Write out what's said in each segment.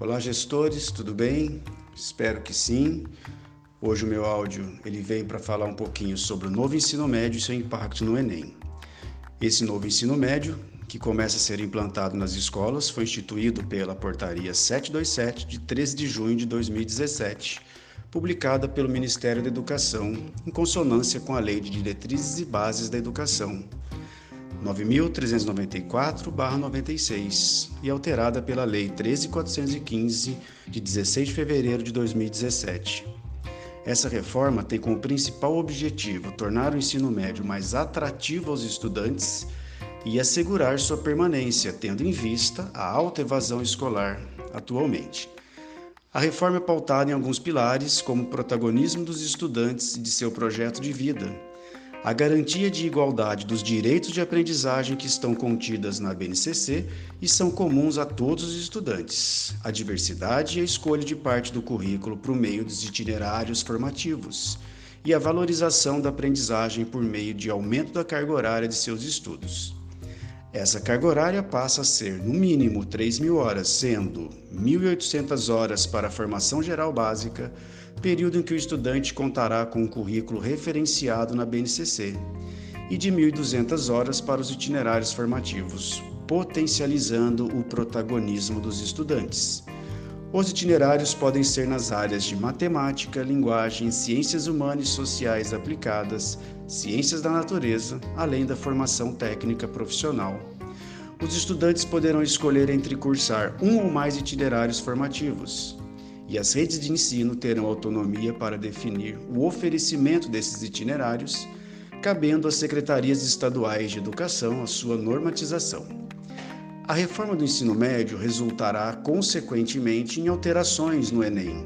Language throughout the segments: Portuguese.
Olá, gestores, tudo bem? Espero que sim. Hoje o meu áudio ele veio para falar um pouquinho sobre o novo ensino médio e seu impacto no Enem. Esse novo ensino médio, que começa a ser implantado nas escolas, foi instituído pela Portaria 727, de 13 de junho de 2017, publicada pelo Ministério da Educação, em consonância com a Lei de Diretrizes e Bases da Educação, 9.394/96, e alterada pela Lei 13.415, de 16 de fevereiro de 2017. Essa reforma tem como principal objetivo tornar o ensino médio mais atrativo aos estudantes e assegurar sua permanência, tendo em vista a alta evasão escolar atualmente. A reforma é pautada em alguns pilares, como o protagonismo dos estudantes e de seu projeto de vida, a garantia de igualdade dos direitos de aprendizagem que estão contidas na BNCC e são comuns a todos os estudantes, a diversidade e a escolha de parte do currículo por meio dos itinerários formativos e a valorização da aprendizagem por meio de aumento da carga horária de seus estudos. Essa carga horária passa a ser, no mínimo, 3.000 horas, sendo 1.800 horas para a formação geral básica, período em que o estudante contará com um currículo referenciado na BNCC, e de 1.200 horas para os itinerários formativos, potencializando o protagonismo dos estudantes. Os itinerários podem ser nas áreas de matemática, linguagem, ciências humanas e sociais aplicadas, ciências da natureza, além da formação técnica profissional. Os estudantes poderão escolher entre cursar um ou mais itinerários formativos, e as redes de ensino terão autonomia para definir o oferecimento desses itinerários, cabendo às secretarias estaduais de educação a sua normatização. A reforma do ensino médio resultará, consequentemente, em alterações no Enem.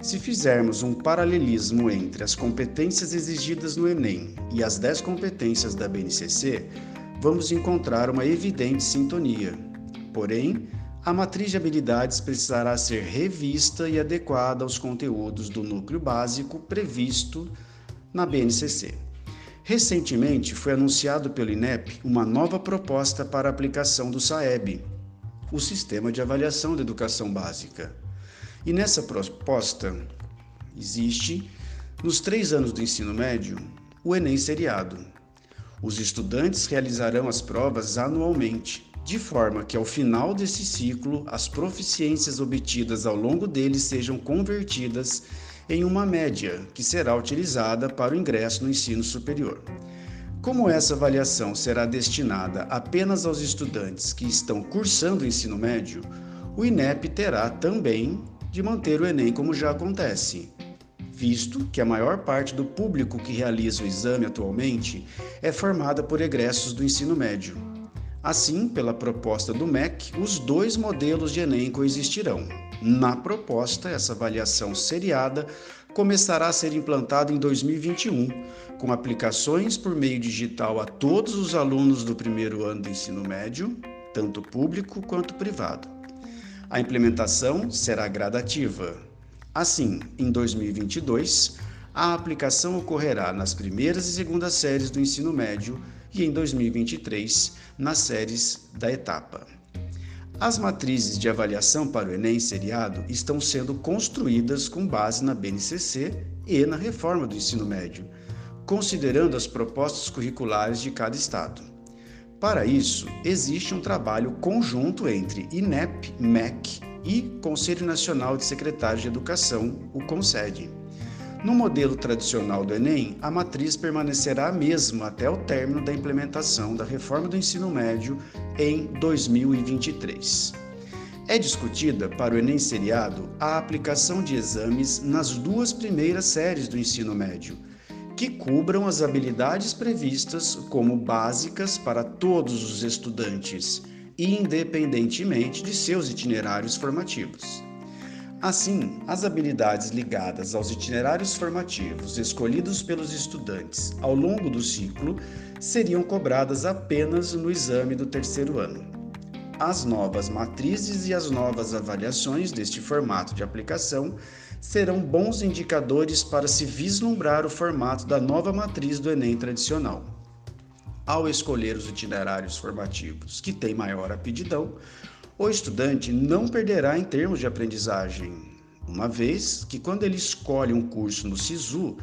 Se fizermos um paralelismo entre as competências exigidas no Enem e as 10 competências da BNCC, vamos encontrar uma evidente sintonia. Porém, a matriz de habilidades precisará ser revista e adequada aos conteúdos do núcleo básico previsto na BNCC. Recentemente, foi anunciado pelo INEP uma nova proposta para a aplicação do SAEB, o Sistema de Avaliação da Educação Básica. E nessa proposta existe, nos 3 anos do ensino médio, o Enem seriado. Os estudantes realizarão as provas anualmente, de forma que ao final desse ciclo, as proficiências obtidas ao longo dele sejam convertidas em uma média, que será utilizada para o ingresso no ensino superior. Como essa avaliação será destinada apenas aos estudantes que estão cursando o ensino médio, o INEP terá também de manter o Enem como já acontece, visto que a maior parte do público que realiza o exame atualmente é formada por egressos do ensino médio. Assim, pela proposta do MEC, os 2 modelos de Enem coexistirão. Na proposta, essa avaliação seriada começará a ser implantada em 2021, com aplicações por meio digital a todos os alunos do primeiro ano do ensino médio, tanto público quanto privado. A implementação será gradativa. Assim, em 2022, a aplicação ocorrerá nas primeiras e segundas séries do ensino médio e em 2023, nas séries da etapa. As matrizes de avaliação para o Enem seriado estão sendo construídas com base na BNCC e na reforma do ensino médio, considerando as propostas curriculares de cada estado. Para isso, existe um trabalho conjunto entre INEP, MEC e Conselho Nacional de Secretários de Educação, o CONSED. No modelo tradicional do Enem, a matriz permanecerá a mesma até o término da implementação da reforma do ensino médio em 2023. É discutida para o Enem seriado a aplicação de exames nas 2 primeiras séries do ensino médio, que cubram as habilidades previstas como básicas para todos os estudantes, independentemente de seus itinerários formativos. Assim, as habilidades ligadas aos itinerários formativos escolhidos pelos estudantes ao longo do ciclo seriam cobradas apenas no exame do terceiro ano. As novas matrizes e as novas avaliações deste formato de aplicação serão bons indicadores para se vislumbrar o formato da nova matriz do Enem tradicional. Ao escolher os itinerários formativos que têm maior aptidão, O estudante não perderá em termos de aprendizagem, uma vez que quando ele escolhe um curso no SISU,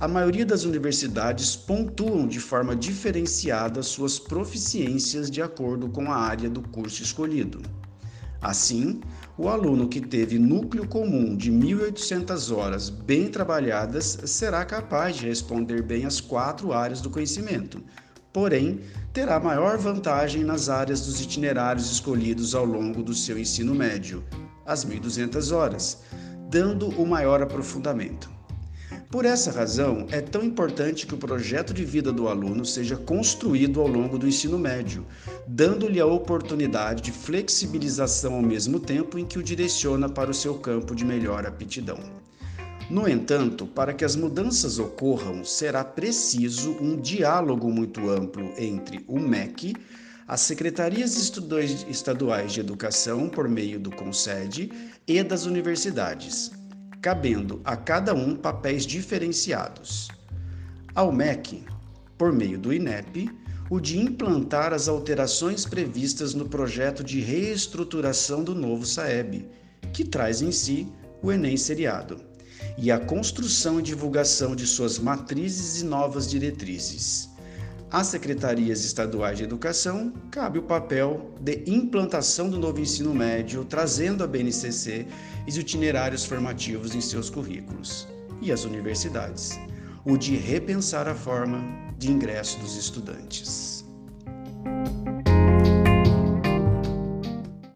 a maioria das universidades pontuam de forma diferenciada suas proficiências de acordo com a área do curso escolhido. Assim, o aluno que teve núcleo comum de 1.800 horas bem trabalhadas será capaz de responder bem às 4 áreas do conhecimento, porém, terá maior vantagem nas áreas dos itinerários escolhidos ao longo do seu ensino médio, as 1.200 horas, dando o maior aprofundamento. Por essa razão, é tão importante que o projeto de vida do aluno seja construído ao longo do ensino médio, dando-lhe a oportunidade de flexibilização ao mesmo tempo em que o direciona para o seu campo de melhor aptidão. No entanto, para que as mudanças ocorram, será preciso um diálogo muito amplo entre o MEC, as secretarias estaduais de educação por meio do CONSED e das universidades, cabendo a cada um papéis diferenciados. Ao MEC, por meio do INEP, o de implantar as alterações previstas no projeto de reestruturação do novo SAEB, que traz em si o ENEM seriado, e a construção e divulgação de suas matrizes e novas diretrizes. Às secretarias estaduais de educação, cabe o papel de implantação do novo ensino médio, trazendo a BNCC e os itinerários formativos em seus currículos. E às universidades, o de repensar a forma de ingresso dos estudantes.